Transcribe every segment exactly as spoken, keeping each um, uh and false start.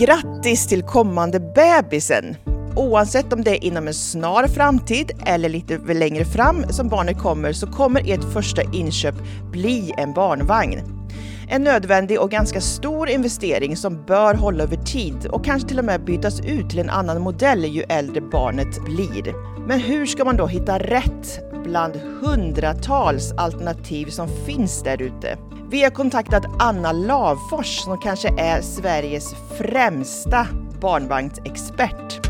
grattis till kommande bebisen. Oavsett om det är inom en snar framtid eller lite längre fram som barnet kommer, så kommer ert första inköp bli en barnvagn. En nödvändig och ganska stor investering som bör hålla över tid och kanske till och med bytas ut till en annan modell ju äldre barnet blir. Men hur ska man då hitta rätt bland hundratals alternativ som finns där ute? Vi har kontaktat Anna Lavfors som kanske är Sveriges främsta barnvagnsexpert.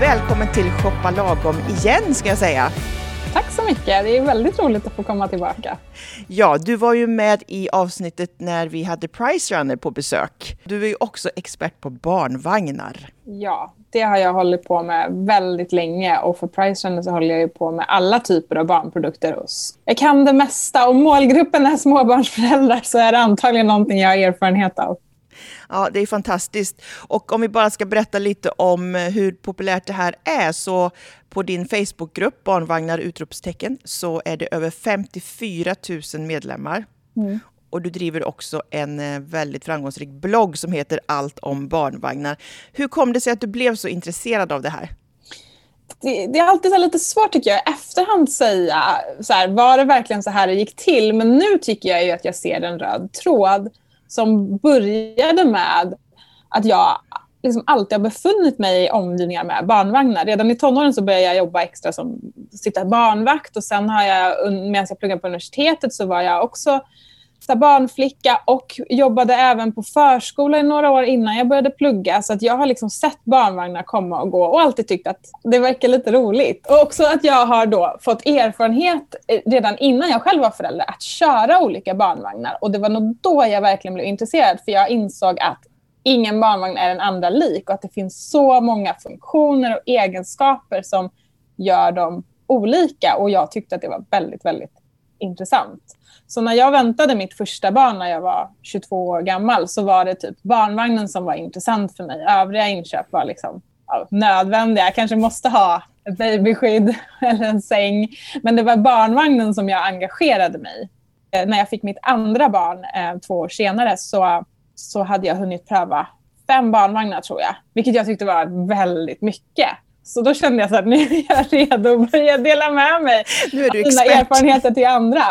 Välkommen till Shoppa Lagom igen, ska jag säga. Tack så mycket, det är väldigt roligt att få komma tillbaka. Ja, du var ju med i avsnittet när vi hade Price Runner på besök. Du är ju också expert på barnvagnar. Ja, det har jag hållit på med väldigt länge, och för Price Runner så håller jag ju på med alla typer av barnprodukter. Jag kan det mesta, och målgruppen är småbarnsföräldrar, så är det antagligen någonting jag har erfarenhet av. Ja, det är fantastiskt. Och om vi bara ska berätta lite om hur populärt det här är, så på din Facebookgrupp Barnvagnar utropstecken så är det över femtiofyra tusen medlemmar. Mm. Och du driver också en väldigt framgångsrik blogg som heter Allt om barnvagnar. Hur kom det sig att du blev så intresserad av det här? Det, det är alltid så lite svårt tycker jag efterhand säga så här, var det verkligen så här det gick till? Men nu tycker jag ju att jag ser en röd tråd som började med att jag liksom alltid har befunnit mig i omgivningar med barnvagnar. Redan i tonåren så började jag jobba extra som sitta barnvakt, och sen har jag, medan jag pluggade på universitetet, så var jag också så barnflicka och jobbade även på förskola i några år innan jag började plugga. Så att jag har liksom sett barnvagnar komma och gå och alltid tyckt att det verkar lite roligt. Och också att jag har då fått erfarenhet redan innan jag själv var förälder att köra olika barnvagnar. Och det var nog då jag verkligen blev intresserad, för jag insåg att ingen barnvagn är den andra lik, och att det finns så många funktioner och egenskaper som gör dem olika. Och jag tyckte att det var väldigt, väldigt intressant. Så när jag väntade mitt första barn när jag var tjugotvå år gammal, så var det typ barnvagnen som var intressant för mig. Övriga inköp var liksom nödvändiga. Jag kanske måste ha ett babyskydd eller en säng. Men det var barnvagnen som jag engagerade mig i. När jag fick mitt andra barn eh, två år senare så, så hade jag hunnit pröva fem barnvagnar tror jag. Vilket jag tyckte var väldigt mycket. Så då kände jag så att nu är jag redo att börja dela med mig av mina erfarenheter till andra.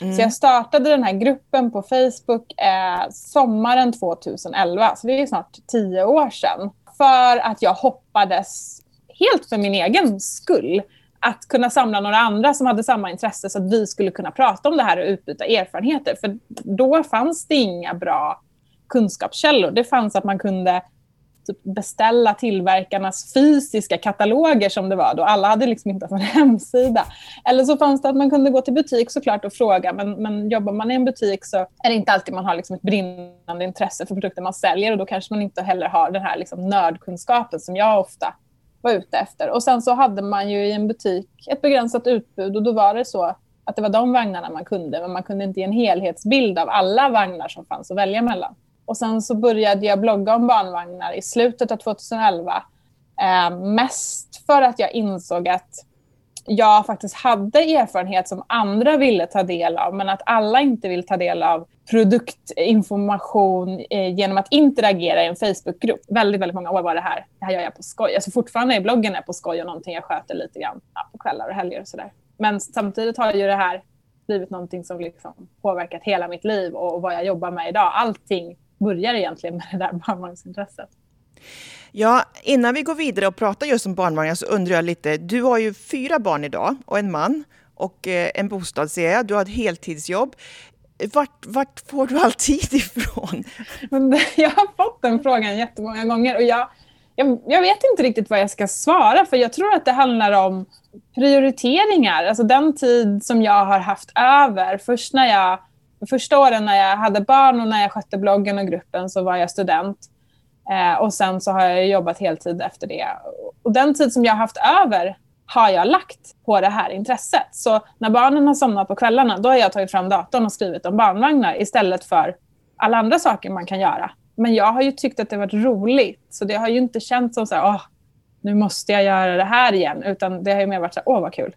Mm. Så jag startade den här gruppen på Facebook eh, sommaren tjugoelva, så det är snart tio år sedan. För att jag hoppades, helt för min egen skull, att kunna samla några andra som hade samma intresse så att vi skulle kunna prata om det här och utbyta erfarenheter. För då fanns det inga bra kunskapskällor. Det fanns att man kunde typ beställa tillverkarnas fysiska kataloger som det var då. Alla hade liksom inte haft en hemsida. Eller så fanns det att man kunde gå till butik såklart och fråga. Men, men jobbar man i en butik så är det inte alltid man har liksom ett brinnande intresse för produkter man säljer. Och då kanske man inte heller har den här liksom nördkunskapen som jag ofta var ute efter. Och sen så hade man ju i en butik ett begränsat utbud. Och då var det så att det var de vagnarna man kunde. Men man kunde inte ge en helhetsbild av alla vagnar som fanns att välja mellan. Och sen så började jag blogga om barnvagnar i slutet av tjugoelva. Eh, mest för att jag insåg att jag faktiskt hade erfarenhet som andra ville ta del av. Men att alla inte vill ta del av produktinformation eh, genom att interagera i en Facebookgrupp. Väldigt, väldigt många år var det här. Det här gör jag på skoj. Alltså fortfarande är bloggen är på skoj och någonting jag sköter lite grann ja, på kvällar och helger och sådär. Men samtidigt har ju det här blivit någonting som liksom påverkat hela mitt liv och vad jag jobbar med idag. Allting börjar egentligen med det där barnvagnsintresset. Ja, innan vi går vidare och pratar just om barnvagnar så undrar jag lite. Du har ju fyra barn idag och en man och en bostad ser jag. Du har ett heltidsjobb. Vart, vart får du all tid ifrån? Jag har fått den frågan jättemånga gånger och jag, jag, jag vet inte riktigt vad jag ska svara, för jag tror att det handlar om prioriteringar. Alltså den tid som jag har haft över. Först när jag Första åren när jag hade barn och när jag skötte bloggen och gruppen så var jag student. Eh, och sen så har jag jobbat heltid efter det. Och den tid som jag har haft över har jag lagt på det här intresset. Så när barnen har somnat på kvällarna, då har jag tagit fram datorn och skrivit om barnvagnar istället för alla andra saker man kan göra Men jag har ju tyckt att det har varit roligt. Så det har ju inte känts som så här, åh, nu måste jag göra det här igen. Utan det har ju mer varit så här, åh vad kul.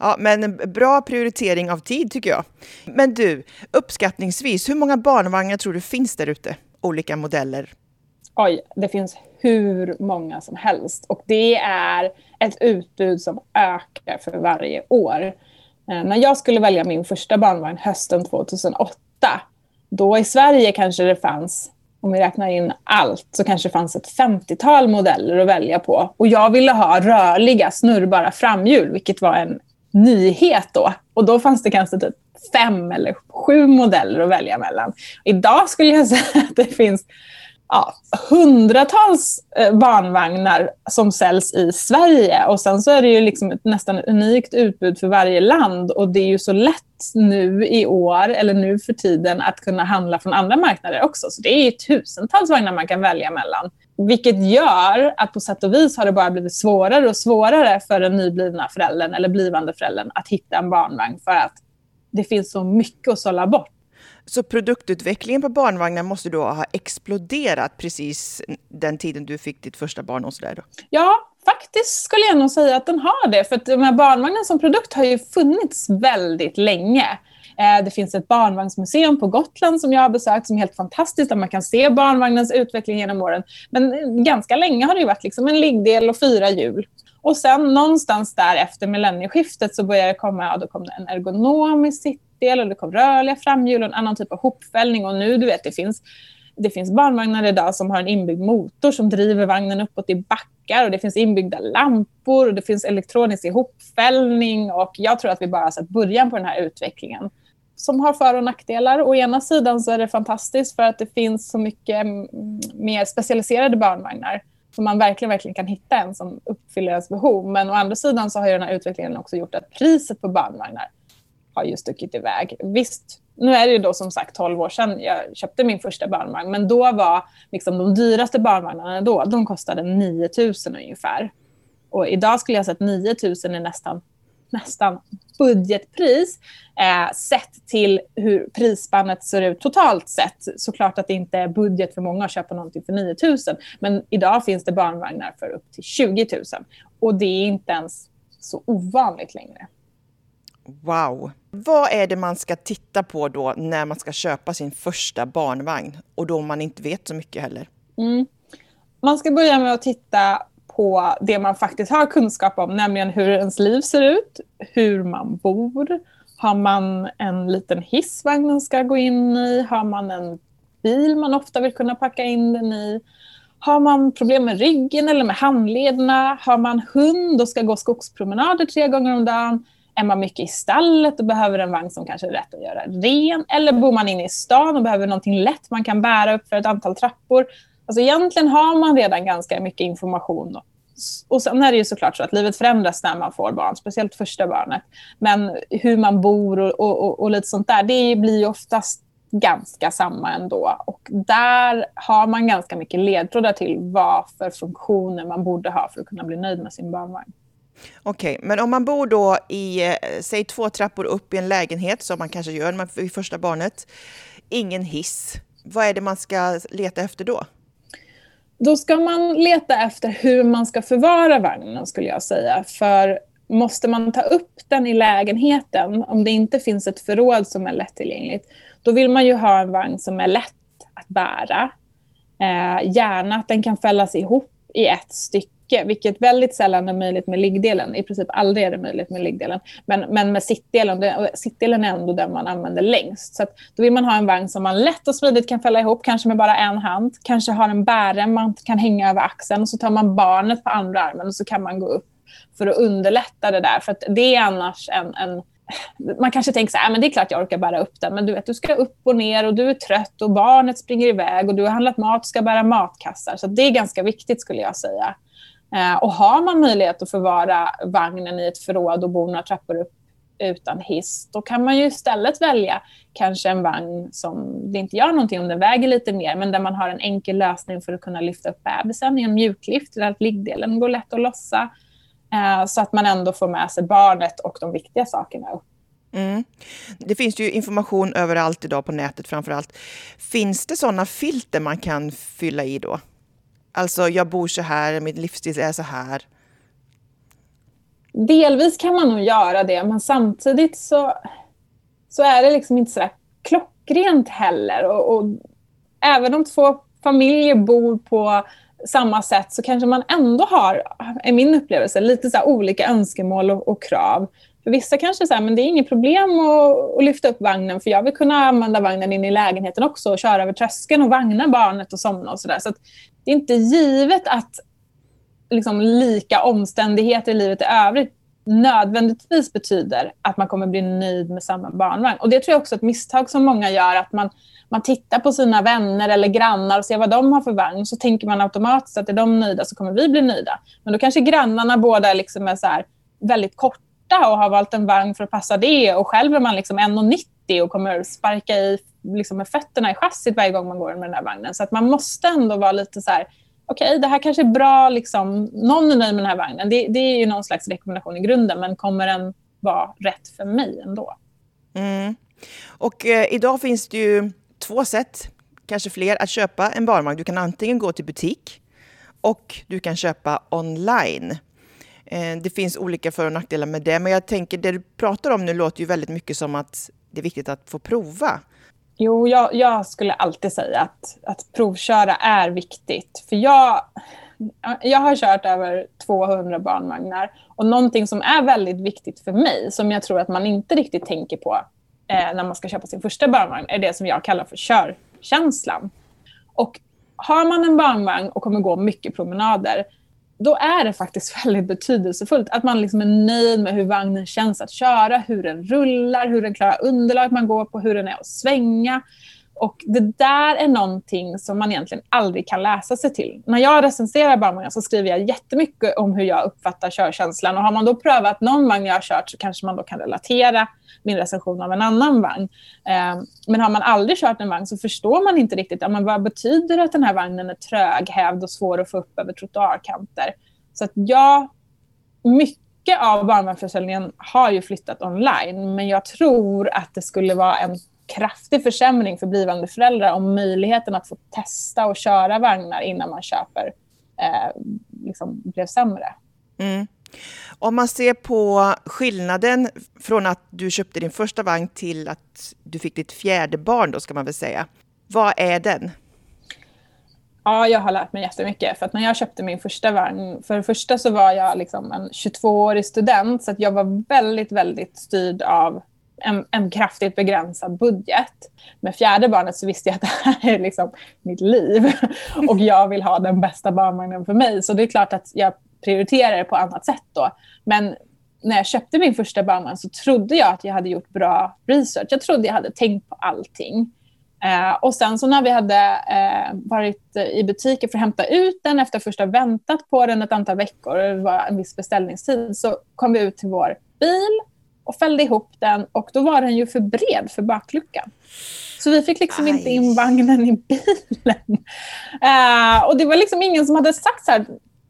Ja, men en bra prioritering av tid tycker jag. Men du, uppskattningsvis, hur många barnvagnar tror du finns där ute? Olika modeller. Oj, det finns hur många som helst. Och det är ett utbud som ökar för varje år. När jag skulle välja min första barnvagn hösten tjugohundraåtta, då i Sverige kanske det fanns, om vi räknar in allt, så kanske det fanns ett femtiotal modeller att välja på. Och jag ville ha rörliga, snurrbara framhjul, vilket var en nyhet då. Och då fanns det kanske typ fem eller sju modeller att välja mellan. Idag skulle jag säga att det finns ja, hundratals barnvagnar som säljs i Sverige. Och sen så är det ju liksom ett nästan unikt utbud för varje land. Och det är ju så lätt nu i år, eller nu för tiden, att kunna handla från andra marknader också. Så det är ju tusentals vagnar man kan välja mellan. Vilket gör att på sätt och vis har det bara blivit svårare och svårare för den nyblivna föräldern eller blivande föräldern att hitta en barnvagn. För att det finns så mycket att sålla bort. Så produktutvecklingen på barnvagnar måste då ha exploderat precis den tiden du fick ditt första barn och sådär då? Ja, faktiskt skulle jag nog säga att den har det. För att de här barnvagnen som produkt har ju funnits väldigt länge. Det finns ett barnvagnsmuseum på Gotland som jag har besökt som är helt fantastiskt. Där man kan se barnvagnens utveckling genom åren. Men ganska länge har det ju varit liksom en liggdel och fyra hjul. Och sen någonstans där efter millennieskiftet så började det komma, ja, då kom det en ergonomisk sittdel och det kom rörliga framhjul och en annan typ av hopfällning. Och nu, du vet, det finns, det finns barnvagnar idag som har en inbyggd motor som driver vagnen uppåt i backar. Och det finns inbyggda lampor och det finns elektronisk hopfällning. Och jag tror att vi bara har sett början på den här utvecklingen. Som har för- och nackdelar. Å ena sidan så är det fantastiskt för att det finns så mycket mer specialiserade barnvagnar. Så man verkligen, verkligen kan hitta en som uppfyller ens behov. Men å andra sidan så har ju den här utvecklingen också gjort att priset på barnvagnar har ju stuckit iväg. Visst, nu är det ju då som sagt tolv år sedan jag köpte min första barnvagn. Men då var liksom de dyraste barnvagnarna då, de kostade nio tusen ungefär. Och idag skulle jag säga att nio tusen är nästan, nästan budgetpris. Eh, sett till hur prisspannet ser ut totalt sett. Såklart att det inte är budget för många att köpa någonting för nio tusen. Men idag finns det barnvagnar för upp till tjugo tusen. Och det är inte ens så ovanligt längre. Wow! Vad är det man ska titta på då när man ska köpa sin första barnvagn? Och då man inte vet så mycket heller. Mm. Man ska börja med att titta på det man faktiskt har kunskap om, nämligen hur ens liv ser ut, hur man bor, har man en liten hissvagn ska gå in i, har man en bil man ofta vill kunna packa in den i, har man problem med ryggen eller med handlederna, har man hund och ska gå skogspromenader tre gånger om dagen, är man mycket i stallet och behöver en vagn som kanske är rätt att göra ren, eller bor man inne i stan och behöver någonting lätt man kan bära upp för ett antal trappor. Alltså egentligen har man redan ganska mycket information. Och sen är det ju såklart så att livet förändras när man får barn, speciellt första barnet. Men hur man bor och, och, och lite sånt där, det blir ju oftast ganska samma ändå. Och där har man ganska mycket ledtrådar till vad för funktioner man borde ha för att kunna bli nöjd med sin barnvagn. Okej, men om man bor då i, säg två trappor upp i en lägenhet som man kanske gör vid första barnet, ingen hiss. Vad är det man ska leta efter då? Då ska man leta efter hur man ska förvara vagnen, skulle jag säga. För måste man ta upp den i lägenheten, om det inte finns ett förråd som är lättillgängligt, då vill man ju ha en vagn som är lätt att bära. Eh, gärna att den kan fällas ihop i ett stycke, vilket väldigt sällan är möjligt med liggdelen. I princip aldrig är det möjligt med liggdelen. Men, men med sittdelen, det, sittdelen är ändå den man använder längst. Så att då vill man ha en vagn som man lätt och smidigt kan fälla ihop, kanske med bara en hand. Kanske har en bärem man kan hänga över axeln och så tar man barnet på andra armen och så kan man gå upp för att underlätta det där. För att det är annars en... en man kanske tänker så här, men det är klart jag orkar bära upp den, men du vet, du ska upp och ner och du är trött och barnet springer iväg och du har handlat mat, ska bära matkassar, så det är ganska viktigt skulle jag säga. Eh, och har man möjlighet att förvara vagnen i ett förråd och bo några trappor upp utan hiss, då kan man ju istället välja kanske en vagn som det inte gör någonting om den väger lite mer, men där man har en enkel lösning för att kunna lyfta upp bebisen i en mjuklift där liggdelen går lätt att lossa. Så att man ändå får med sig barnet och de viktiga sakerna upp. Mm. Det finns ju information överallt idag på nätet framförallt. Finns det sådana filter man kan fylla i då? Alltså jag bor så här, mitt livsstil är så här. Delvis kan man nog göra det, men samtidigt så, så är det liksom inte sådär klockrent heller. Och, och även om två familjer bor på samma sätt så kanske man ändå har, är min upplevelse, lite så här olika önskemål och, och krav. För vissa kanske säger men det är inget problem att, att lyfta upp vagnen för jag vill kunna använda vagnen in i lägenheten också och köra över tröskeln och vagna barnet och somna och sådär. Så att det är inte givet att liksom, lika omständigheter i livet i övrigt nödvändigtvis betyder att man kommer bli nöjd med samma barnvagn. Och det tror jag också är ett misstag som många gör, att man, man tittar på sina vänner eller grannar och ser vad de har för vagn, så tänker man automatiskt att är de nöjda så kommer vi bli nöjda. Men då kanske grannarna båda liksom är så här väldigt kort och har valt en vagn för att passa det, och själv är man liksom en nittio och kommer sparka i liksom med fötterna i chassit varje gång man går med den här vagnen. Så att man måste ändå vara lite så här, okej okay, det här kanske är bra liksom, någon är nöjd med den här vagnen, det, det är ju någon slags rekommendation i grunden, men kommer den vara rätt för mig ändå? Mm. Och eh, idag finns det ju två sätt, kanske fler, att köpa en barnvagn. Du kan antingen gå till butik och du kan köpa online. Det finns olika för- och nackdelar med det. Men jag tänker, det du pratar om nu låter ju väldigt mycket som att det är viktigt att få prova. Jo, jag, jag skulle alltid säga att, att provköra är viktigt. För jag, jag har kört över tvåhundra barnvagnar. Och någonting som är väldigt viktigt för mig, som jag tror att man inte riktigt tänker på eh, när man ska köpa sin första barnvagn, är det som jag kallar för körkänslan. Och har man en barnvagn och kommer gå mycket promenader, då är det faktiskt väldigt betydelsefullt att man liksom är nöjd med hur vagnen känns att köra, hur den rullar, hur den klarar underlaget man går på, hur den är att svänga. Och det där är någonting som man egentligen aldrig kan läsa sig till. När jag recenserar barnvagnar så skriver jag jättemycket om hur jag uppfattar körkänslan. Och har man då prövat någon vagn jag har kört så kanske man då kan relatera min recension av en annan vagn. Men har man aldrig kört en vagn så förstår man inte riktigt, men vad betyder det att den här vagnen är tröghävd och svår att få upp över trottoarkanter. Så att jag, mycket av barnvagnförsäljningen har ju flyttat online. Men jag tror att det skulle vara en kraftig försämring för blivande föräldrar om möjligheten att få testa och köra vagnar innan man köper eh, liksom blev sämre. Mm. Om man ser på skillnaden från att du köpte din första vagn till att du fick ditt fjärde barn då, ska man väl säga. Vad är den? Ja, jag har lärt mig jättemycket. För att när jag köpte min första vagn, för det första så var jag liksom en tjugotvåårig student, så att jag var väldigt, väldigt styrd av En, en kraftigt begränsad budget. Med fjärde barnet så visste jag att det här är liksom mitt liv och jag vill ha den bästa barnvagnen för mig, så det är klart att jag prioriterar det på annat sätt då. Men när jag köpte min första barnvagn så trodde jag att jag hade gjort bra research, jag trodde jag hade tänkt på allting. Eh, och sen så när vi hade eh, varit i butiken för att hämta ut den efter först ha väntat på den ett antal veckor, det var en viss beställningstid, så kom vi ut till vår bil och fällde ihop den, och då var den ju för bred för bakluckan. Så vi fick liksom Aj. inte in vagnen i bilen. Uh, och det var liksom ingen som hade sagt så här,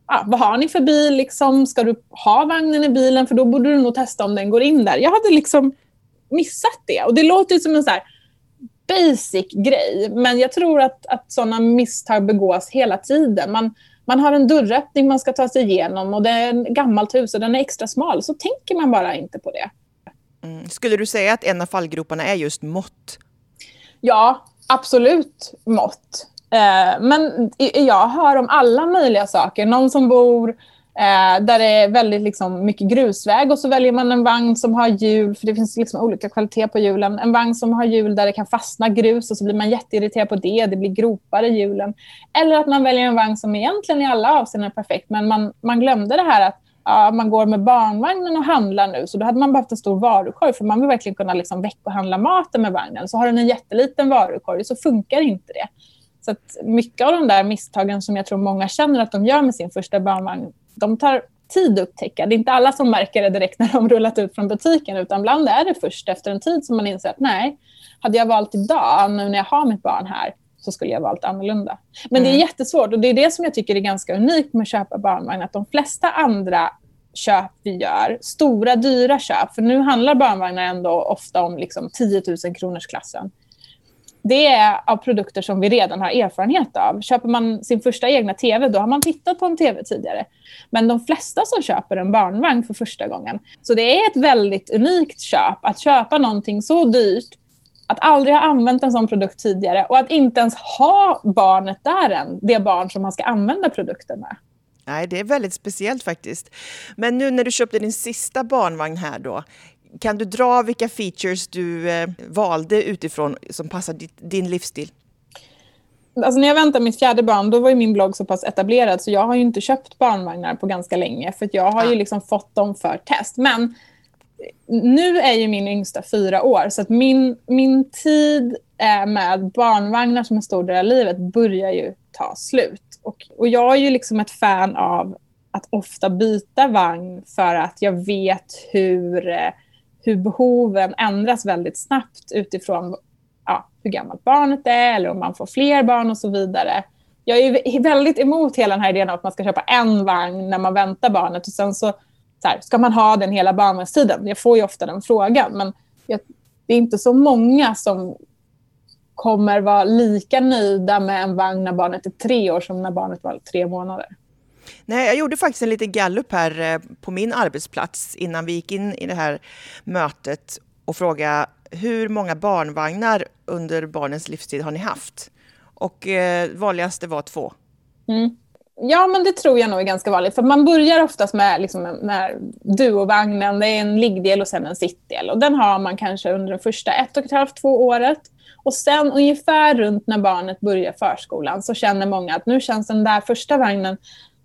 ah, vad har ni för bil? Liksom, ska du ha vagnen i bilen? För då borde du nog testa om den går in där. Jag hade liksom missat det. Och det låter ju som en så här basic grej. Men jag tror att, att sådana misstag begås hela tiden. Man... Man har en dörröppning man ska ta sig igenom och det är en gammalt hus och den är extra smal, så tänker man bara inte på det. Mm. Skulle du säga att en av fallgroparna är just mått? Ja, absolut mått. Eh, men jag hör om alla möjliga saker. Någon som bor eh, där det är väldigt liksom, mycket grusväg, och så väljer man en vagn som har hjul, för det finns liksom olika kvalitet på hjulen. En vagn som har hjul där det kan fastna grus och så blir man jätteirriterad på det, det blir gropar i hjulen. Eller att man väljer en vagn som egentligen i alla avseenden är perfekt, men man, man glömde det här att ja, man går med barnvagnen och handlar nu, så då hade man behövt en stor varukorg, för man vill verkligen kunna liksom veckohandla maten med vagnen. Så har den en jätteliten varukorg så funkar inte det. Så att mycket av de där misstagen som jag tror många känner att de gör med sin första barnvagn, de tar tid att upptäcka. Det är inte alla som märker det direkt när de rullat ut från butiken, utan ibland är det först efter en tid som man inser att nej, hade jag valt idag, nu när jag har mitt barn här, så skulle jag valt annorlunda. Men mm. det är jättesvårt, och det är det som jag tycker är ganska unikt med att köpa barnvagn, att de flesta andra köp vi gör, stora dyra köp, för nu handlar barnvagnar ändå ofta om liksom tio tusen kronors klassen. Det är av produkter som vi redan har erfarenhet av. Köper man sin första egna tv, då har man tittat på en tv tidigare. Men de flesta som köper en barnvagn för första gången. Så det är ett väldigt unikt köp. Att köpa någonting så dyrt, att aldrig ha använt en sån produkt tidigare. Och att inte ens ha barnet där än, det barn som man ska använda produkten med. Nej, det är väldigt speciellt faktiskt. Men nu när du köpte din sista barnvagn här då, kan du dra vilka features du eh, valde utifrån som passar ditt, din livsstil? Alltså när jag väntade mitt fjärde barn, då var ju min blogg så pass etablerad så jag har ju inte köpt barnvagnar på ganska länge. För att jag har ah. ju liksom fått dem för test. Men nu är ju min yngsta fyra år, så att min, min tid eh, med barnvagnar som en stor del av livet börjar ju ta slut. Och, och jag är ju liksom ett fan av att ofta byta vagn för att jag vet hur... Eh, hur behoven ändras väldigt snabbt utifrån ja, hur gammalt barnet är eller om man får fler barn och så vidare. Jag är ju väldigt emot hela den här idén att man ska köpa en vagn när man väntar barnet och sen så, så här, ska man ha den hela barnvagnstiden? Jag får ju ofta den frågan, men jag, det är inte så många som kommer vara lika nöjda med en vagn när barnet är tre år som när barnet var tre månader. Nej, jag gjorde faktiskt en liten gallup här på min arbetsplats innan vi gick in i det här mötet och frågade hur många barnvagnar under barnens livstid har ni haft? Och eh, vanligaste var två. Mm. Ja, men det tror jag nog är ganska vanligt. För man börjar oftast med liksom, duovagnen, det är en liggdel och sen en sittdel. Och den har man kanske under den första ett och ett halvt, två året. Och sen ungefär runt när barnet börjar förskolan så känner många att nu känns den där första vagnen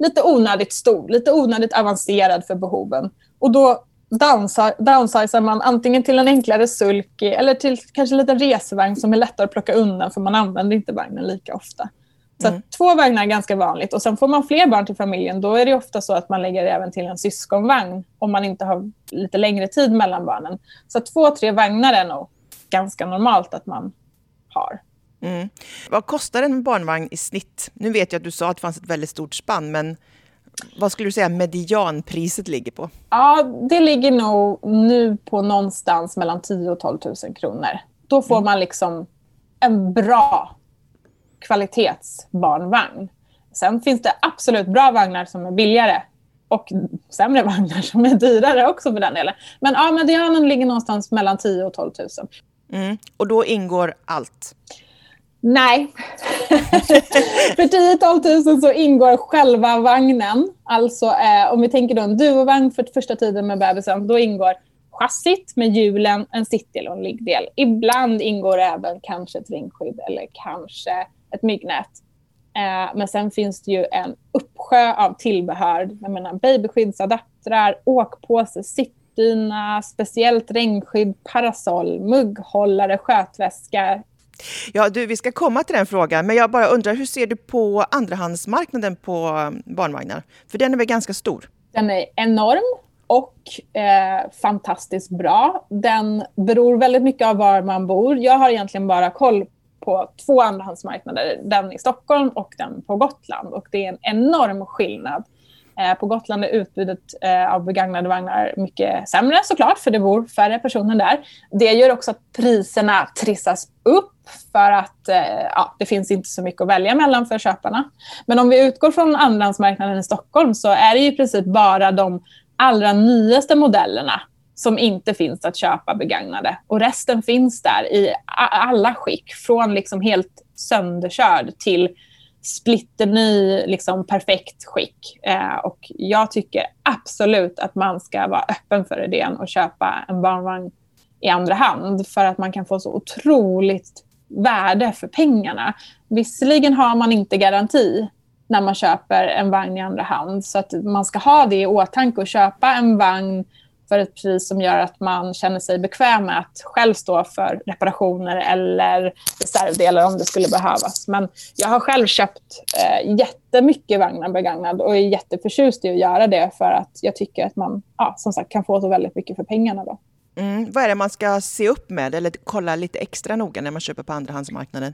lite onödigt stor, lite onödigt avancerad för behoven. Och då dansar, downsizar man antingen till en enklare sulky eller till kanske lite resevagn som är lättare att plocka undan för man använder inte vagnen lika ofta. Så mm. att två vagnar är ganska vanligt. Och sen får man fler barn till familjen, då är det ofta så att man lägger även till en syskonvagn om man inte har lite längre tid mellan barnen. Så två, tre vagnar är nog ganska normalt att man har. Mm. Vad kostar en barnvagn i snitt? Nu vet jag att du sa att det fanns ett väldigt stort spann, men vad skulle du säga medianpriset ligger på? Ja, det ligger nog nu på någonstans mellan tio och tolv tusen kronor. Då får mm. man liksom en bra kvalitetsbarnvagn. Sen finns det absolut bra vagnar som är billigare och sämre vagnar som är dyrare också för den delen. Men ja, medianen ligger någonstans mellan tio och tolv tusen. Mm. Och då ingår allt? Nej, för tio till tolv tusen så ingår själva vagnen, alltså eh, om vi tänker då en duovagn för första tiden med bebisen, då ingår chassit med hjulen, en sittdel och en liggdel. Ibland ingår även kanske ett ringskydd eller kanske ett myggnät. Eh, men sen finns det ju en uppsjö av tillbehör, jag menar babyskyddsadaptrar, åkpåse, sittdyna, speciellt regnskydd, parasoll, mugghållare, skötväska. Ja, du, vi ska komma till den frågan, men jag bara undrar, hur ser du på andrahandsmarknaden på barnvagnar? För den är väl ganska stor? Den är enorm och eh, fantastiskt bra. Den beror väldigt mycket av var man bor. Jag har egentligen bara koll på två andrahandsmarknader, den i Stockholm och den på Gotland. Och det är en enorm skillnad. Eh, på Gotland är utbudet eh, av begagnade vagnar mycket sämre såklart, för det bor färre personer där. Det gör också att priserna trissas upp. För att eh, ja, det finns inte så mycket att välja mellan för köparna. Men om vi utgår från andrahandsmarknaden i Stockholm så är det ju i princip bara de allra nyaste modellerna som inte finns att köpa begagnade. Och resten finns där i alla skick. Från liksom helt sönderkörd till splitterny, liksom perfekt skick. Eh, och jag tycker absolut att man ska vara öppen för idén och köpa en barnvagn i andra hand. För att man kan få så otroligt värde för pengarna. Visserligen har man inte garanti när man köper en vagn i andra hand, så att man ska ha det i åtanke och köpa en vagn för ett pris som gör att man känner sig bekväm med att själv stå för reparationer eller reservdelar om det skulle behövas. Men jag har själv köpt eh, jättemycket vagnar begagnad och är jätteförtjust i att göra det, för att jag tycker att man ja, som sagt kan få så väldigt mycket för pengarna då. Mm. Vad är det man ska se upp med eller kolla lite extra noga när man köper på andrahandsmarknaden?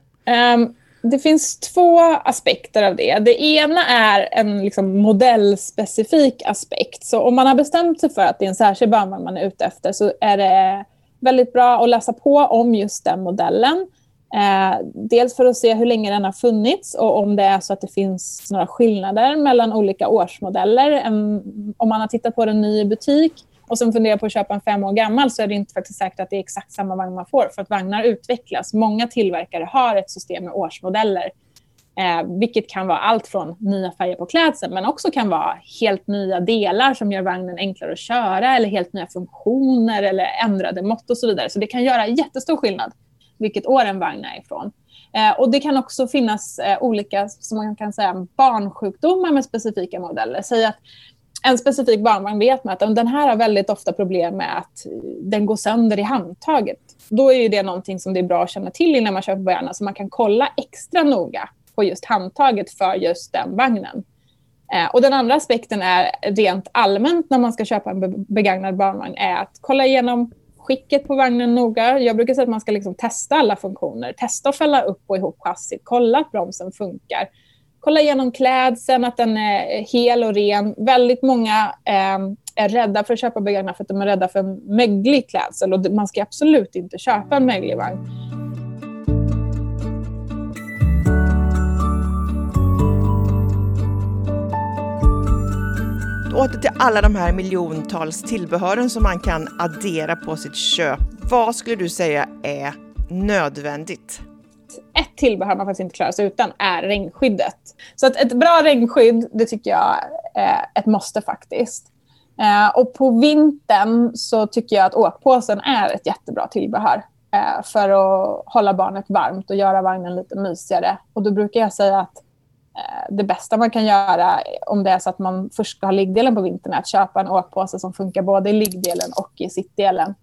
Um, det finns två aspekter av det. Det ena är en liksom modellspecifik aspekt. Så om man har bestämt sig för att det är en särskild barnvagn man är ute efter, så är det väldigt bra att läsa på om just den modellen. Eh, dels för att se hur länge den har funnits och om det är så att det finns några skillnader mellan olika årsmodeller. En, om man har tittat på den ny i butik och sen funderar på att köpa en fem år gammal, så är det inte faktiskt säkert att det är exakt samma vagn man får, för att vagnar utvecklas. Många tillverkare har ett system med årsmodeller, eh, vilket kan vara allt från nya färger på klädseln, men också kan vara helt nya delar som gör vagnen enklare att köra, eller helt nya funktioner eller ändrade mått och så vidare. Så det kan göra jättestor skillnad vilket år en vagn är ifrån. Eh, och det kan också finnas eh, olika, som man kan säga, barnsjukdomar med specifika modeller. Säg att en specifik barnvagn vet man att den här har väldigt ofta problem med att den går sönder i handtaget. Då är ju det någonting som det är bra att känna till innan man köper barnvagnar, så man kan kolla extra noga på just handtaget för just den vagnen. Eh, och den andra aspekten är rent allmänt när man ska köpa en be- begagnad barnvagn, är att kolla igenom skicket på vagnen noga. Jag brukar säga att man ska liksom testa alla funktioner. Testa att fälla upp och ihop chassit. Kolla att bromsen funkar. Kolla igenom klädseln, att den är hel och ren. Väldigt många eh, är rädda för att köpa begagnade för att de är rädda för en möglig klädsel. Och man ska absolut inte köpa en möglig vagn. Åter till alla de här miljontals tillbehören som man kan addera på sitt köp. Vad skulle du säga är nödvändigt? Ett tillbehör man faktiskt inte klarar sig utan är regnskyddet. Så att ett bra regnskydd, det tycker jag är ett måste faktiskt. Och på vintern så tycker jag att åkpåsen är ett jättebra tillbehör för att hålla barnet varmt och göra vagnen lite mysigare. Och då brukar jag säga att det bästa man kan göra, om det är så att man först ska ha liggdelen på vintern, är att köpa en åkpåse som funkar både i liggdelen och i sittdelen.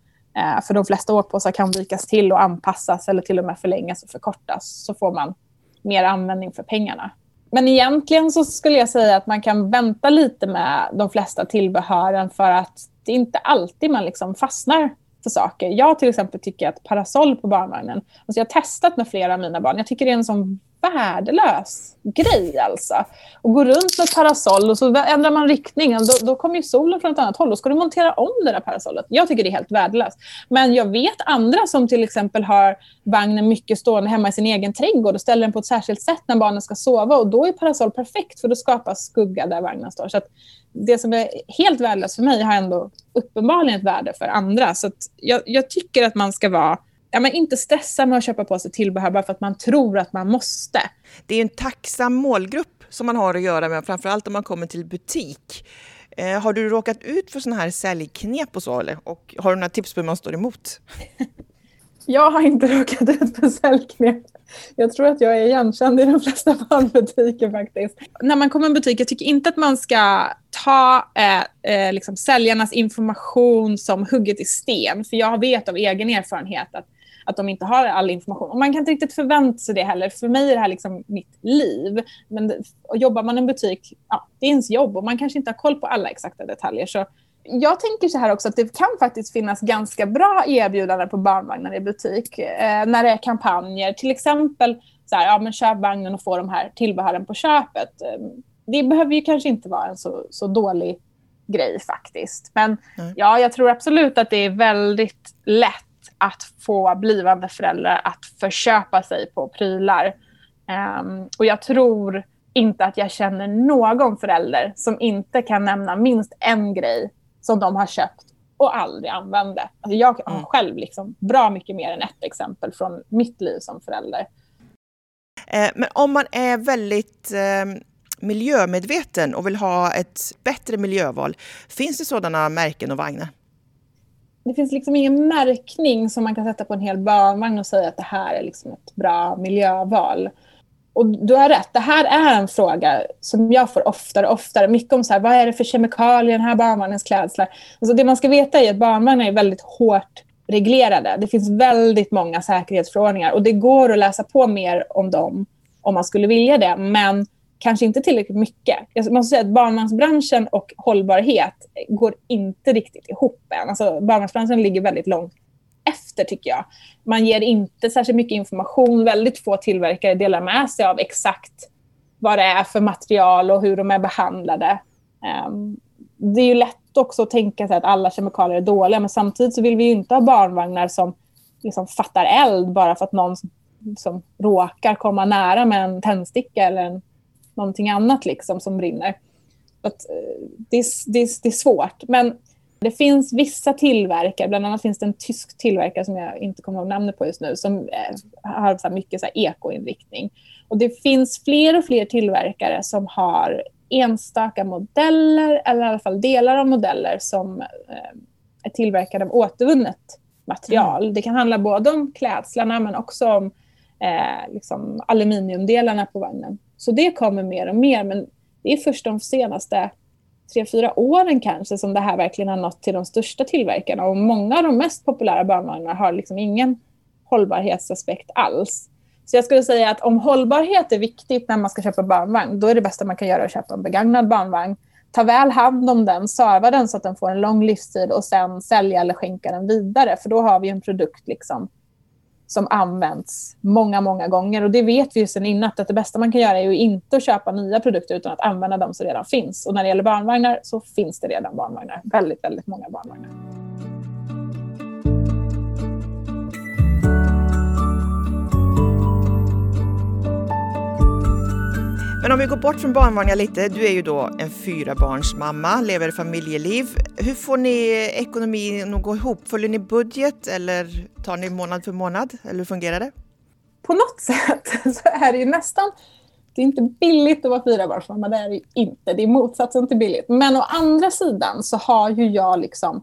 För de flesta åkpåsar kan vikas till och anpassas eller till och med förlängas och förkortas. Så får man mer användning för pengarna. Men egentligen så skulle jag säga att man kan vänta lite med de flesta tillbehören, för att det är inte alltid man liksom fastnar för saker. Jag till exempel tycker att parasoll på barnvagnen, alltså jag har testat med flera av mina barn, jag tycker det är en sån värdelös grej alltså. Och gå runt med parasoll och så ändrar man riktningen, då, då kommer ju solen från ett annat håll, då ska du montera om det där parasollet. Jag tycker det är helt värdelöst. Men jag vet andra som till exempel har vagnen mycket stående hemma i sin egen trädgård och ställer den på ett särskilt sätt när barnen ska sova, och då är parasoll perfekt, för då skapas skugga där vagnen står. Så att det som är helt värdelöst för mig har ändå uppenbarligen ett värde för andra. Så att jag, jag tycker att man ska vara Ja, men inte stressa med att köpa på sig tillbehör bara för att man tror att man måste. Det är en tacksam målgrupp som man har att göra med, framförallt om man kommer till butik. Eh, har du råkat ut för sådana här säljknep och så, eller? Och har du några tips på hur man står emot? Jag har inte råkat ut för säljknep. Jag tror att jag är igenkänd i de flesta barnbutiker faktiskt. När man kommer i en butik, jag tycker inte att man ska ta eh, eh, liksom säljarnas information som hugget i sten. För jag vet av egen erfarenhet att Att de inte har all information. Och man kan inte riktigt förvänta sig det heller. För mig är det här liksom mitt liv. Men det, och jobbar man i en butik, ja, det är ens jobb. Och man kanske inte har koll på alla exakta detaljer. Så jag tänker så här också, att det kan faktiskt finnas ganska bra erbjudanden på barnvagnar i butik. Eh, när det är kampanjer. Till exempel, så här, ja, men köp vagnen och få de här tillbehören på köpet. Eh, det behöver ju kanske inte vara en så, så dålig grej faktiskt. Men mm. ja, jag tror absolut att det är väldigt lätt att få blivande föräldrar att förköpa sig på prylar. Um, och jag tror inte att jag känner någon förälder som inte kan nämna minst en grej som de har köpt och aldrig använde. Alltså jag har mm. själv liksom bra mycket mer än ett exempel från mitt liv som förälder. Eh, men om man är väldigt eh, miljömedveten och vill ha ett bättre miljöval, finns det sådana märken och vagnar? Det finns liksom ingen märkning som man kan sätta på en hel barnvagn och säga att det här är liksom ett bra miljöval. Och du har rätt, det här är en fråga som jag får oftare och oftare. Mycket om så här, vad är det för kemikalier i den här barnvagnens klädslar? Alltså det man ska veta är att barnvagnar är väldigt hårt reglerade. Det finns väldigt många säkerhetsförordningar och det går att läsa på mer om dem om man skulle vilja det. Men kanske inte tillräckligt mycket. Jag måste säga att barnvagnsbranschen och hållbarhet går inte riktigt ihop än. Alltså barnvagnsbranschen ligger väldigt långt efter, tycker jag. Man ger inte särskilt mycket information. Väldigt få tillverkare delar med sig av exakt vad det är för material och hur de är behandlade. Um, det är ju lätt också att tänka sig att alla kemikalier är dåliga, men samtidigt så vill vi ju inte ha barnvagnar som liksom fattar eld bara för att någon som, som råkar komma nära med en tändsticka eller en, någonting annat liksom som brinner. Att, det, är, det, är, det är svårt, men det finns vissa tillverkare, bland annat finns det en tysk tillverkare som jag inte kommer ihåg namnet på just nu, som har så här mycket så här ekoinriktning. Och det finns fler och fler tillverkare som har enstaka modeller, eller i alla fall delar av modeller, som är tillverkade av återvunnet material. Mm. Det kan handla både om klädslarna men också om eh, liksom aluminiumdelarna på vagnen. Så det kommer mer och mer, men det är först de senaste tre, fyra åren kanske som det här verkligen har nått till de största tillverkarna. Och många av de mest populära barnvagnarna har liksom ingen hållbarhetsaspekt alls. Så jag skulle säga att om hållbarhet är viktigt när man ska köpa barnvagn, då är det bästa man kan göra att köpa en begagnad barnvagn. Ta väl hand om den, serva den så att den får en lång livstid och sen sälja eller skänka den vidare. För då har vi en produkt liksom som används många, många gånger. Och det vet vi ju sedan innan, att det bästa man kan göra är ju inte att köpa nya produkter utan att använda dem som redan finns. Och när det gäller barnvagnar så finns det redan barnvagnar. Väldigt, väldigt många barnvagnar. Men om vi går bort från barnvagnar lite. Du är ju då en fyrabarnsmamma, lever familjeliv. Hur får ni ekonomin att gå ihop? Följer ni budget eller tar ni månad för månad? Eller hur fungerar det? På något sätt så är det ju nästan... Det är inte billigt att vara fyrabarnsmamma, det är det ju inte. Det är motsatsen till billigt. Men å andra sidan så har ju jag liksom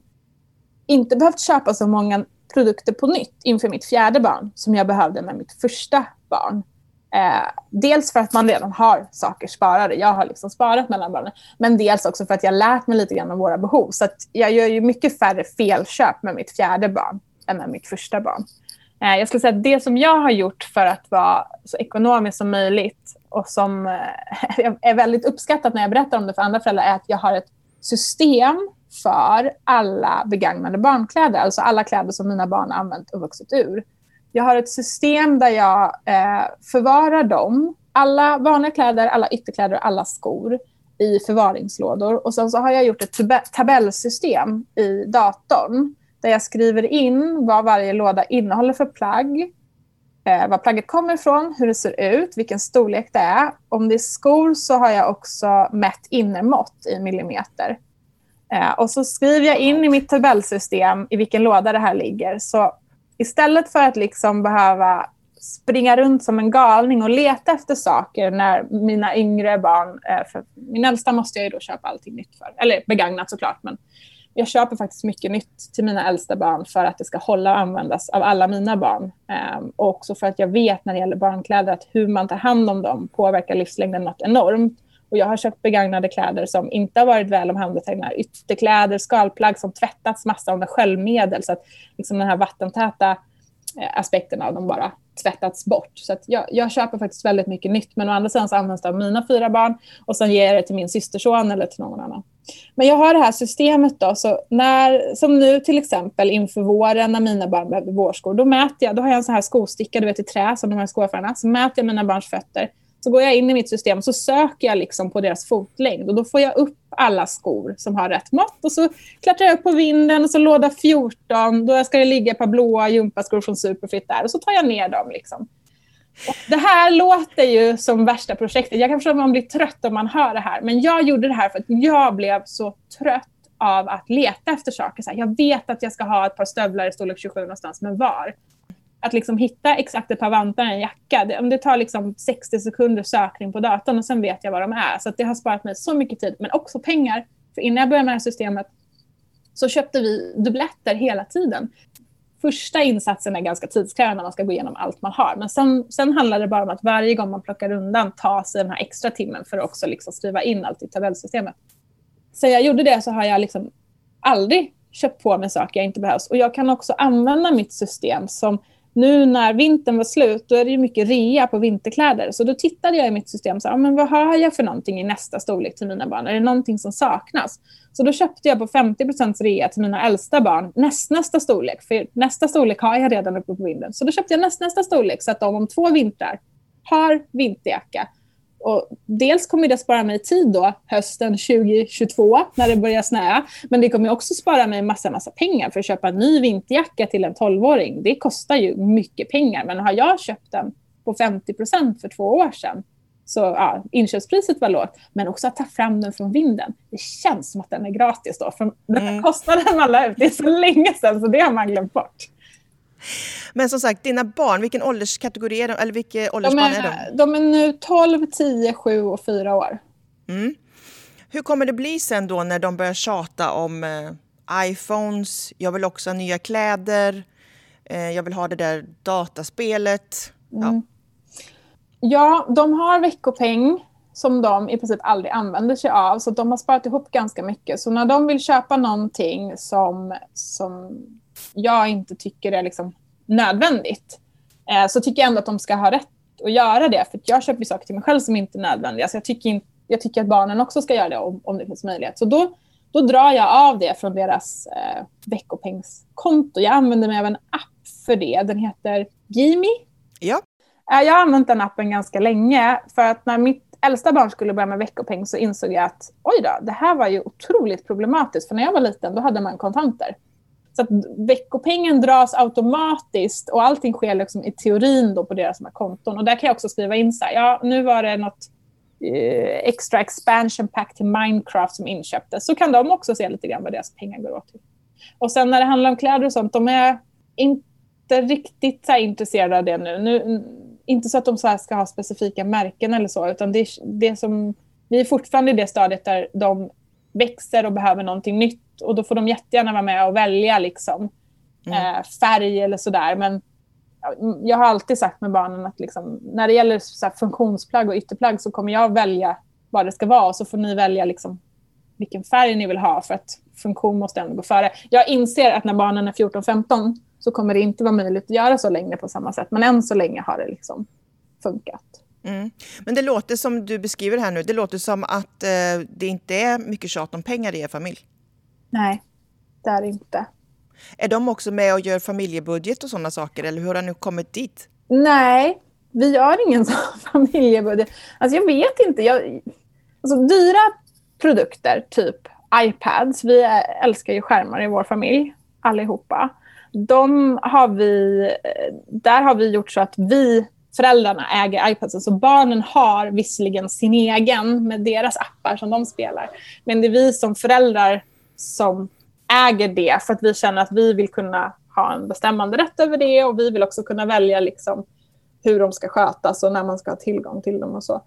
inte behövt köpa så många produkter på nytt inför mitt fjärde barn som jag behövde med mitt första barn. Eh, dels för att man redan har saker sparade. Jag har liksom sparat mellan barnen. Men dels också för att jag lärt mig lite grann om våra behov. Så att jag gör ju mycket färre felköp med mitt fjärde barn än med mitt första barn. Eh, jag skulle säga att det som jag har gjort för att vara så ekonomisk som möjligt och som eh, är väldigt uppskattat när jag berättar om det för andra föräldrar är att jag har ett system för alla begagnade barnkläder. Alltså alla kläder som mina barn har använt och vuxit ur. Jag har ett system där jag eh, förvarar dem, alla vanliga kläder, alla ytterkläder och alla skor i förvaringslådor. Och sen så har jag gjort ett tab- tabellsystem i datorn där jag skriver in vad varje låda innehåller för plagg, eh, var plagget kommer ifrån, hur det ser ut, vilken storlek det är. Om det är skor så har jag också mätt innermått i millimeter. Eh, och så skriver jag in i mitt tabellsystem i vilken låda det här ligger, så istället för att liksom behöva springa runt som en galning och leta efter saker när mina yngre barn... För min äldsta måste jag ju då köpa allting nytt för. Eller begagnat såklart, men jag köper faktiskt mycket nytt till mina äldsta barn för att det ska hålla och användas av alla mina barn. Och också för att jag vet när det gäller barnkläder att hur man tar hand om dem påverkar livslängden något enormt. Och jag har köpt begagnade kläder som inte har varit väl omhändertagna. Ytterkläder, skalplagg som tvättats massa med sköljmedel. Så att liksom den här vattentäta aspekten av dem bara tvättats bort. Så att jag, jag köper faktiskt väldigt mycket nytt. Men å andra sidan så används det av mina fyra barn. Och sen ger jag det till min systerson eller till någon annan. Men jag har det här systemet då. Så när, som nu till exempel inför våren när mina barn behöver vårskor. Då mäter jag, då har jag en sån här skosticka, du vet i trä som de här skoaffärerna. Så mäter jag mina barns fötter. Så går jag in i mitt system så söker jag liksom på deras fotlängd. Och då får jag upp alla skor som har rätt mått. Och så klättrar jag upp på vinden och så låda fjorton. Då ska det ligga ett par blåa gympaskor från Superfit där. Och så tar jag ner dem liksom. Och det här låter ju som värsta projektet. Jag kan förstå att man blir trött om man hör det här. Men jag gjorde det här för att jag blev så trött av att leta efter saker. Så här, jag vet att jag ska ha ett par stövlar i storlek tjugosju någonstans, men var? Att liksom hitta exakt ett par vantar i en jacka. Det, om det tar liksom sextio sekunder sökning på datorn och sen vet jag vad de är. Så att det har sparat mig så mycket tid. Men också pengar. För innan jag började med det här systemet så köpte vi dubbletter hela tiden. Första insatsen är ganska tidskrävande när man ska gå igenom allt man har. Men sen, sen handlar det bara om att varje gång man plockar undan ta sig den här extra timmen för att också liksom skriva in allt i tabellsystemet. Sen jag gjorde det så har jag liksom aldrig köpt på mig saker jag inte behövs. Och jag kan också använda mitt system som nu när vintern var slut, då är det ju mycket rea på vinterkläder. Så då tittade jag i mitt system, så här, men vad har jag för någonting i nästa storlek till mina barn? Är det någonting som saknas? Så då köpte jag på femtio procent rea till mina äldsta barn näst, nästa storlek. För nästa storlek har jag redan uppe på vinden. Så då köpte jag näst, nästa storlek så att de om två vintrar har vinterjacka. Och dels kommer det spara mig tid då, hösten tjugohundratjugotvå när det börjar snöa. Men det kommer också spara mig massa, massa pengar för att köpa en ny vinterjacka till en tolvåring. Det kostar ju mycket pengar. Men har jag köpt den på femtio procent för två år sedan, så ja, inköpspriset var lågt. Men också att ta fram den från vinden. Det känns som att den är gratis då. För den här kostnaden man la ut, det är så länge sedan så det har man glömt bort. Men som sagt, dina barn, vilken ålderskategori är de? Eller vilken åldersbarn de är, är de? De är nu tolv, tio, sju och fyra år. Mm. Hur kommer det bli sen då när de börjar tjata om eh, iPhones? Jag vill också ha nya kläder. Eh, jag vill ha det där dataspelet. Ja, mm. ja de har veckopeng som de i princip aldrig använder sig av. Så de har sparat ihop ganska mycket. Så när de vill köpa någonting som... som jag inte tycker det är liksom nödvändigt, eh, så tycker jag ändå att de ska ha rätt att göra det, för att jag köper saker till mig själv som inte är nödvändiga, så jag tycker, inte, jag tycker att barnen också ska göra det om, om det finns möjlighet. Så då, då drar jag av det från deras eh, veckopengskonto. Jag använder mig av en app för det, den heter Gimi. Ja. Eh, jag har använt den appen ganska länge, för att när mitt äldsta barn skulle börja med veckopeng så insåg jag att oj då, det här var ju otroligt problematiskt, för när jag var liten då hade man kontanter. Så att veckopengen dras automatiskt och allting sker liksom i teorin då på deras konton. Och där kan jag också skriva in så här, ja nu var det något eh, extra expansion pack till Minecraft som inköptes. Så kan de också se lite grann vad deras pengar går åt till. Och sen när det handlar om kläder och sånt, de är inte riktigt så här intresserade av det nu. nu inte så att de så här ska ha specifika märken eller så, utan det, det som, vi är fortfarande i det stadiet där de växer och behöver någonting nytt. Och då får de jättegärna vara med och välja liksom, mm. eh, färg eller sådär. Men jag har alltid sagt med barnen att liksom, när det gäller så här, funktionsplagg och ytterplagg så kommer jag välja vad det ska vara. Och så får ni välja liksom, vilken färg ni vill ha, för att funktion måste ändå gå före. Jag inser att när barnen är fjorton femton så kommer det inte vara möjligt att göra så länge på samma sätt. Men än så länge har det liksom funkat. Mm. Men det låter som du beskriver här nu, det låter som att eh, det inte är mycket tjat om pengar i er familj. Nej, det är inte. Är de också med och gör familjebudget och sådana saker? Eller hur har ni kommit dit? Nej, vi gör ingen sån familjebudget. Alltså jag vet inte. Jag, alltså dyra produkter, typ iPads. Vi älskar ju skärmar i vår familj, allihopa. De har vi, där har vi gjort så att vi, föräldrarna, äger iPads. Så barnen har visserligen sin egen med deras appar som de spelar. Men det är vi som föräldrar som äger det, för att vi känner att vi vill kunna ha en bestämmande rätt över det, och vi vill också kunna välja liksom hur de ska skötas och när man ska ha tillgång till dem och så.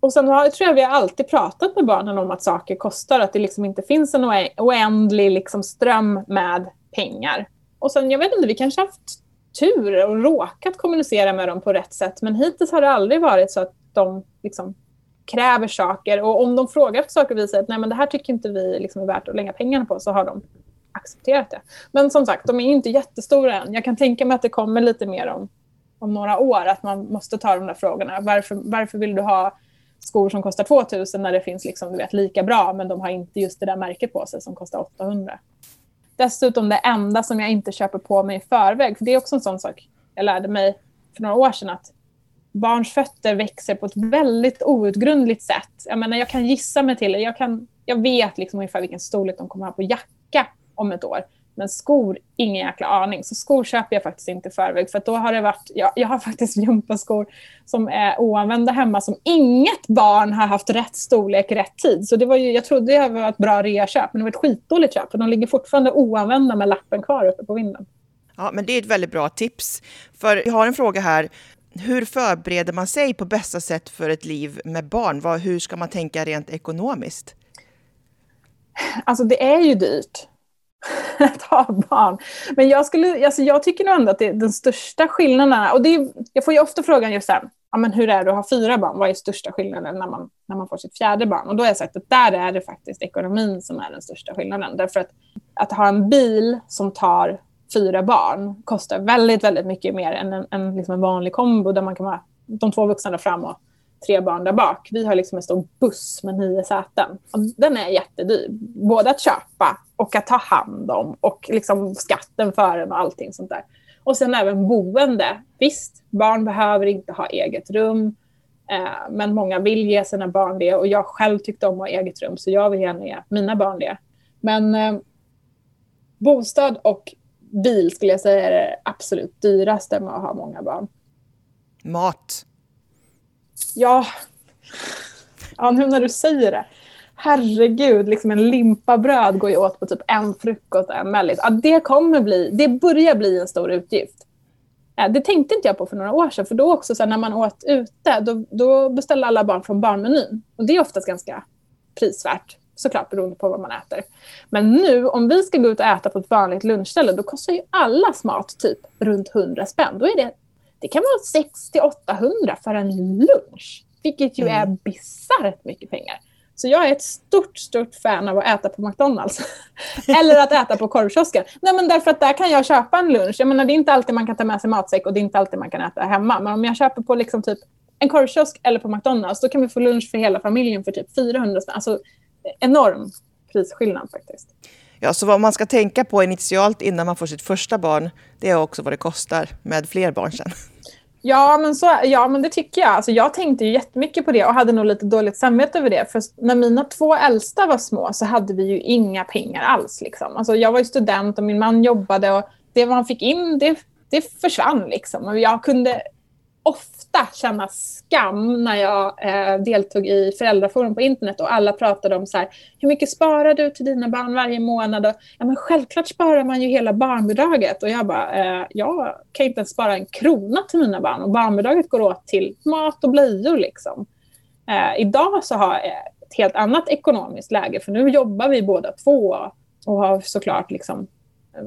Och sen har, tror jag vi har alltid pratat med barnen om att saker kostar, att det liksom inte finns en oändlig liksom ström med pengar. Och sen, jag vet inte, vi kanske haft tur och råkat kommunicera med dem på rätt sätt, men hittills har det aldrig varit så att de liksom kräver saker, och om de frågar efter saker och vi säger att nej, men det här tycker inte vi liksom är värt att lägga pengarna på, så har de accepterat det. Men som sagt, de är inte jättestora än. Jag kan tänka mig att det kommer lite mer om, om några år, att man måste ta de där frågorna. Varför, varför vill du ha skor som kostar tvåtusen när det finns liksom, du vet, lika bra, men de har inte just det där märket på sig som kostar åttahundra. Dessutom det enda som jag inte köper på mig i förväg, för det är också en sån sak jag lärde mig för några år sedan, att barns fötter växer på ett väldigt outgrundligt sätt. Jag menar, jag kan gissa mig till det. Jag, kan, jag vet liksom ungefär vilken storlek de kommer ha på jacka om ett år. Men skor, ingen jäkla aning. Så skor köper jag faktiskt inte förväg. För att då har det varit, jag, jag har faktiskt gympaskor som är oanvända hemma, som inget barn har haft rätt storlek, rätt tid. Så det var ju, jag trodde det var ett bra reaköp, men det var ett skitdåligt köp. För de ligger fortfarande oanvända med lappen kvar uppe på vinden. Ja, men det är ett väldigt bra tips. För jag har en fråga här. Hur förbereder man sig på bästa sätt för ett liv med barn? Vad, hur ska man tänka rent ekonomiskt? Alltså det är ju dyrt att ha barn. Men jag, skulle, alltså jag tycker nog ändå att det är den största skillnaden. Och det är, jag får ju ofta frågan just sen, ja, men hur är det att ha fyra barn? Vad är största skillnaden när man, när man får sitt fjärde barn? Och då har jag sagt att där är det faktiskt ekonomin som är den största skillnaden. Därför att, att ha en bil som tar fyra barn kostar väldigt, väldigt mycket mer än en, en, liksom en vanlig kombo där man kan ha de två vuxna där fram och tre barn där bak. Vi har liksom en stor buss med nio säten. Och den är jättedyr. Både att köpa och att ta hand om och liksom skatten för den och allting sånt där. Och sen även boende. Visst, barn behöver inte ha eget rum. Eh, men många vill ge sina barn det. Och jag själv tyckte om att ha eget rum. Så jag vill gärna ge mina barn det. Men eh, bostad och bil skulle jag säga är det absolut dyraste med att ha många barn. Mat. Ja. Ja, nu när du säger det. Herregud, liksom en limpa bröd går ju åt på typ en frukost och en mellis. Ja, det kommer bli, det börjar bli en stor utgift. Det tänkte inte jag på för några år sedan. För då också så här, när man åt ute, då, då beställde alla barn från barnmenyn. Och det är oftast ganska prisvärt. Såklart beroende på vad man äter. Men nu, om vi ska gå ut och äta på ett vanligt lunchställe, då kostar ju allas mat typ runt hundra spänn. Då är det, det kan vara sextio till åttahundra för en lunch. Vilket ju är bisarrt mycket pengar. Så jag är ett stort, stort fan av att äta på McDonald's. Eller att äta på korvkiosken. Nej, men därför att där kan jag köpa en lunch. Jag menar, det är inte alltid man kan ta med sig matsäck och det är inte alltid man kan äta hemma. Men om jag köper på liksom typ en korvkiosk eller på McDonald's, då kan vi få lunch för hela familjen för typ fyrahundra spänn. Alltså enorm prisskillnad faktiskt. Ja, så vad man ska tänka på initialt innan man får sitt första barn, det är också vad det kostar med fler barn sen. Ja men, så, ja, men det tycker jag. Alltså, jag tänkte ju jättemycket på det och hade nog lite dåligt samvete över det. För när mina två äldsta var små så hade vi ju inga pengar alls. Liksom. Alltså, jag var ju student och min man jobbade och det man fick in, det, det försvann. Liksom. Och jag kunde ofta känna skam när jag eh, deltog i föräldraforum på internet och alla pratade om så här, hur mycket sparar du till dina barn varje månad? Och, ja, men självklart sparar man ju hela barnbidraget och jag bara, eh, jag kan inte ens spara en krona till mina barn och barnbidraget går åt till mat och blöjor liksom. Eh, idag så har jag ett helt annat ekonomiskt läge för nu jobbar vi båda två och har såklart liksom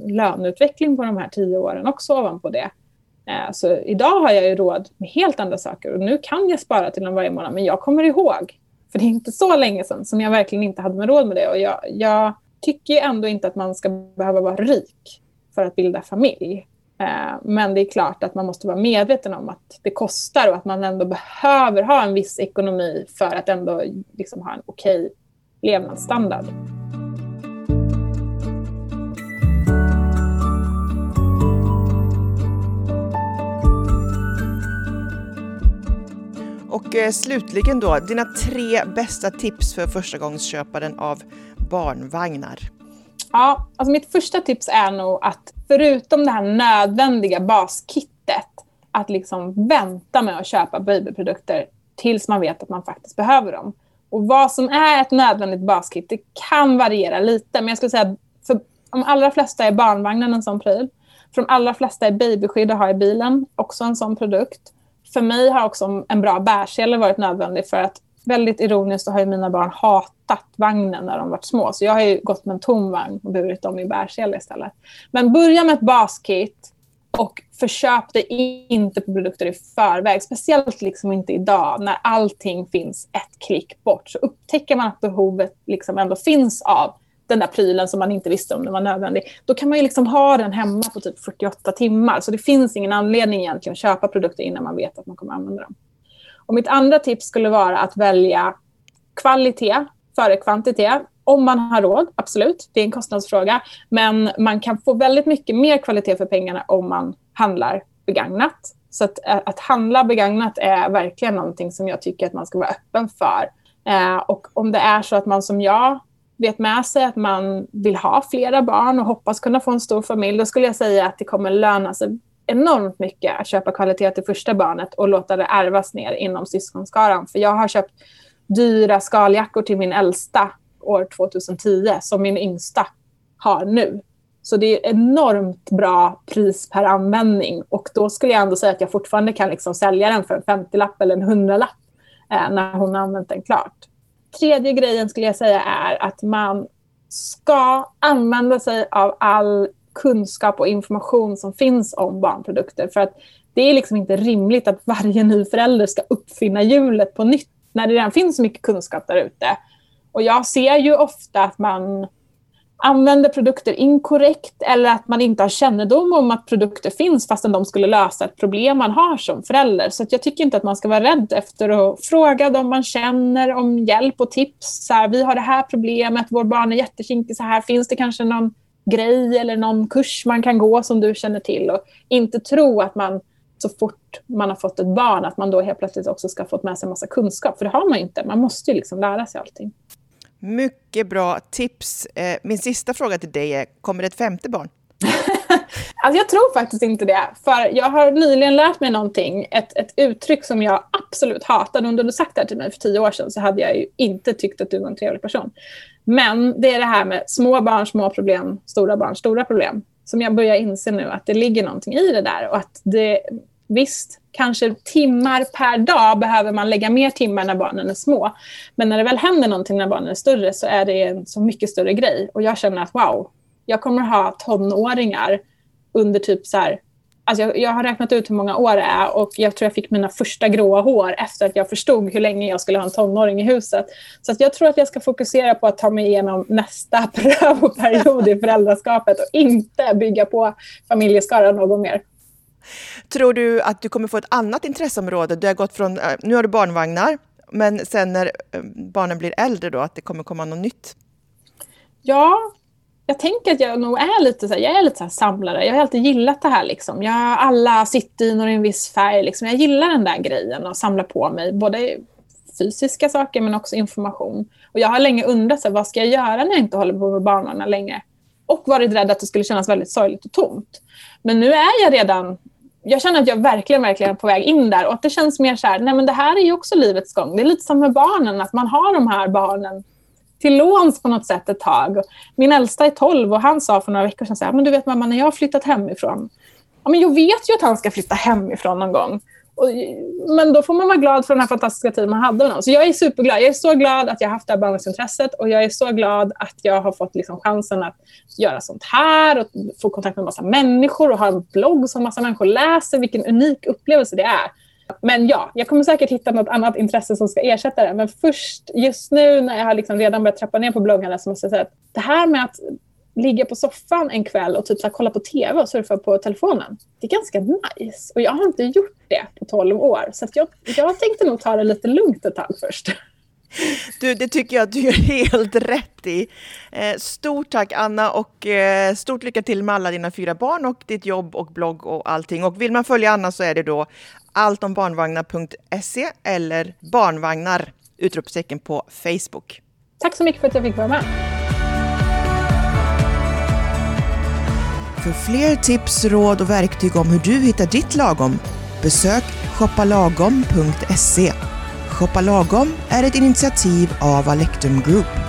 löneutveckling på de här tio åren också ovanpå det. Så idag har jag ju råd med helt andra saker och nu kan jag spara till dem varje månad men jag kommer ihåg, för det är inte så länge sedan som jag verkligen inte hade med råd med det och jag, jag tycker ju ändå inte att man ska behöva vara rik för att bilda familj, men det är klart att man måste vara medveten om att det kostar och att man ändå behöver ha en viss ekonomi för att ändå liksom ha en okej levnadsstandard. Och eh, slutligen då, dina tre bästa tips för förstagångsköparen av barnvagnar? Ja, alltså mitt första tips är nog att förutom det här nödvändiga baskittet, att liksom vänta med att köpa babyprodukter tills man vet att man faktiskt behöver dem. Och vad som är ett nödvändigt baskit, det kan variera lite. Men jag skulle säga att de allra flesta är barnvagnen en sån pryl. För de allra flesta är babyskydd att ha i bilen, också en sån produkt. För mig har också en bra bärsele varit nödvändig för att väldigt ironiskt så har ju mina barn hatat vagnen när de varit små. Så jag har ju gått med en tom vagn och burit dem i bärsele istället. Men börja med ett baskit och förköp det inte på produkter i förväg. Speciellt liksom inte idag när allting finns ett klick bort. Så upptäcker man att behovet liksom ändå finns av den där prylen som man inte visste om den var nödvändig. Då kan man ju liksom ha den hemma på typ fyrtioåtta timmar. Så det finns ingen anledning egentligen att köpa produkter innan man vet att man kommer använda dem. Och mitt andra tips skulle vara att välja kvalitet före kvantitet. Om man har råd, absolut. Det är en kostnadsfråga. Men man kan få väldigt mycket mer kvalitet för pengarna om man handlar begagnat. Så att, att handla begagnat är verkligen någonting som jag tycker att man ska vara öppen för. Eh, och om det är så att man som jag vet med sig att man vill ha flera barn och hoppas kunna få en stor familj, då skulle jag säga att det kommer löna sig enormt mycket att köpa kvalitet till första barnet och låta det ärvas ner inom syskonskaran. För jag har köpt dyra skaljackor till min äldsta år tjugohundratio som min yngsta har nu. Så det är enormt bra pris per användning och då skulle jag ändå säga att jag fortfarande kan liksom sälja den för en femtiolapp eller en hundralapp när hon har använt den klart. Tredje grejen skulle jag säga är att man ska använda sig av all kunskap och information som finns om barnprodukter. För att det är liksom inte rimligt att varje ny förälder ska uppfinna hjulet på nytt när det redan finns så mycket kunskap där ute. Och jag ser ju ofta att man använder produkter inkorrekt eller att man inte har kännedom om att produkter finns fastän de skulle lösa ett problem man har som förälder. Så att jag tycker inte att man ska vara rädd efter att fråga dem man känner om hjälp och tips. Så här, vi har det här problemet, vår barn är jättekinkig så här, finns det kanske någon grej eller någon kurs man kan gå som du känner till, och inte tro att man så fort man har fått ett barn att man då helt plötsligt också ska få med sig en massa kunskap, för det har man ju inte, man måste ju liksom lära sig allting. Mycket bra tips. Min sista fråga till dig är, kommer det ett femte barn? Alltså jag tror faktiskt inte det, för jag har nyligen lärt mig någonting, ett, ett uttryck som jag absolut hatade. Om du hade sagt det här till mig för tio år sedan så hade jag ju inte tyckt att du var en trevlig person. Men det är det här med små barn, små problem, stora barn, stora problem, som jag börjar inse nu att det ligger någonting i det där, och att det... Visst, kanske timmar per dag behöver man lägga mer timmar när barnen är små. Men när det väl händer någonting när barnen är större så är det en så mycket större grej. Och jag känner att wow, jag kommer ha tonåringar under typ så här... Alltså jag, jag har räknat ut hur många år det är, och jag tror jag fick mina första gråa hår efter att jag förstod hur länge jag skulle ha en tonåring i huset. Så att jag tror att jag ska fokusera på att ta mig igenom nästa prövoperiod i föräldraskapet och inte bygga på familjeskara något mer. Tror du att du kommer få ett annat intresseområde? Du har gått från, nu har du barnvagnar, men sen när barnen blir äldre då, att det kommer komma något nytt? Ja, jag tänker att jag nog är lite så här, jag är lite så här samlare. Jag har alltid gillat det här liksom. Jag har alla sittdynor i en viss färg liksom. Jag gillar den där grejen och samlar på mig både fysiska saker men också information. Och jag har länge undrat så här, vad ska jag göra när jag inte håller på med barnvagnar längre? Och varit rädd att det skulle kännas väldigt sorgligt och tomt. Men nu är jag redan... Jag känner att jag verkligen, verkligen är på väg in där. Och att det känns mer så här, nej men det här är ju också livets gång. Det är lite som med barnen, att man har de här barnen till låns på något sätt ett tag. Min äldsta är tolv och han sa för några veckor sedan så här, men du vet mamma, när jag har flyttat hemifrån. Ja men jag vet ju att han ska flytta hemifrån någon gång. Och, men då får man vara glad för den här fantastiska tiden man hade med honom. Så jag är superglad. Jag är så glad att jag har haft det här barnvagnsintresset, och jag är så glad att jag har fått liksom chansen att göra sånt här och få kontakt med en massa människor och ha en blogg som massa människor läser. Vilken unik upplevelse det är. Men ja, jag kommer säkert hitta något annat intresse som ska ersätta det. Men först just nu när jag har liksom redan börjat trappa ner på bloggarna så måste jag säga att det här med att ligga på soffan en kväll och typ så här, kolla på tv och surfa på telefonen. Det är ganska nice. Och jag har inte gjort det på tolv år. Så att jag, jag tänkte nog ta det lite lugnt ett tag först. Du, det tycker jag att du gör helt rätt i. Eh, stort tack Anna, och eh, stort lycka till med alla dina fyra barn och ditt jobb och blogg och allting. Och vill man följa Anna så är det då allt om barnvagnar punkt se eller barnvagnar utropstecken på Facebook. Tack så mycket för att jag fick vara med. För fler tips, råd och verktyg om hur du hittar ditt lagom, besök shoppalagom punkt se. Shoppa Lagom är ett initiativ av Alektum Group.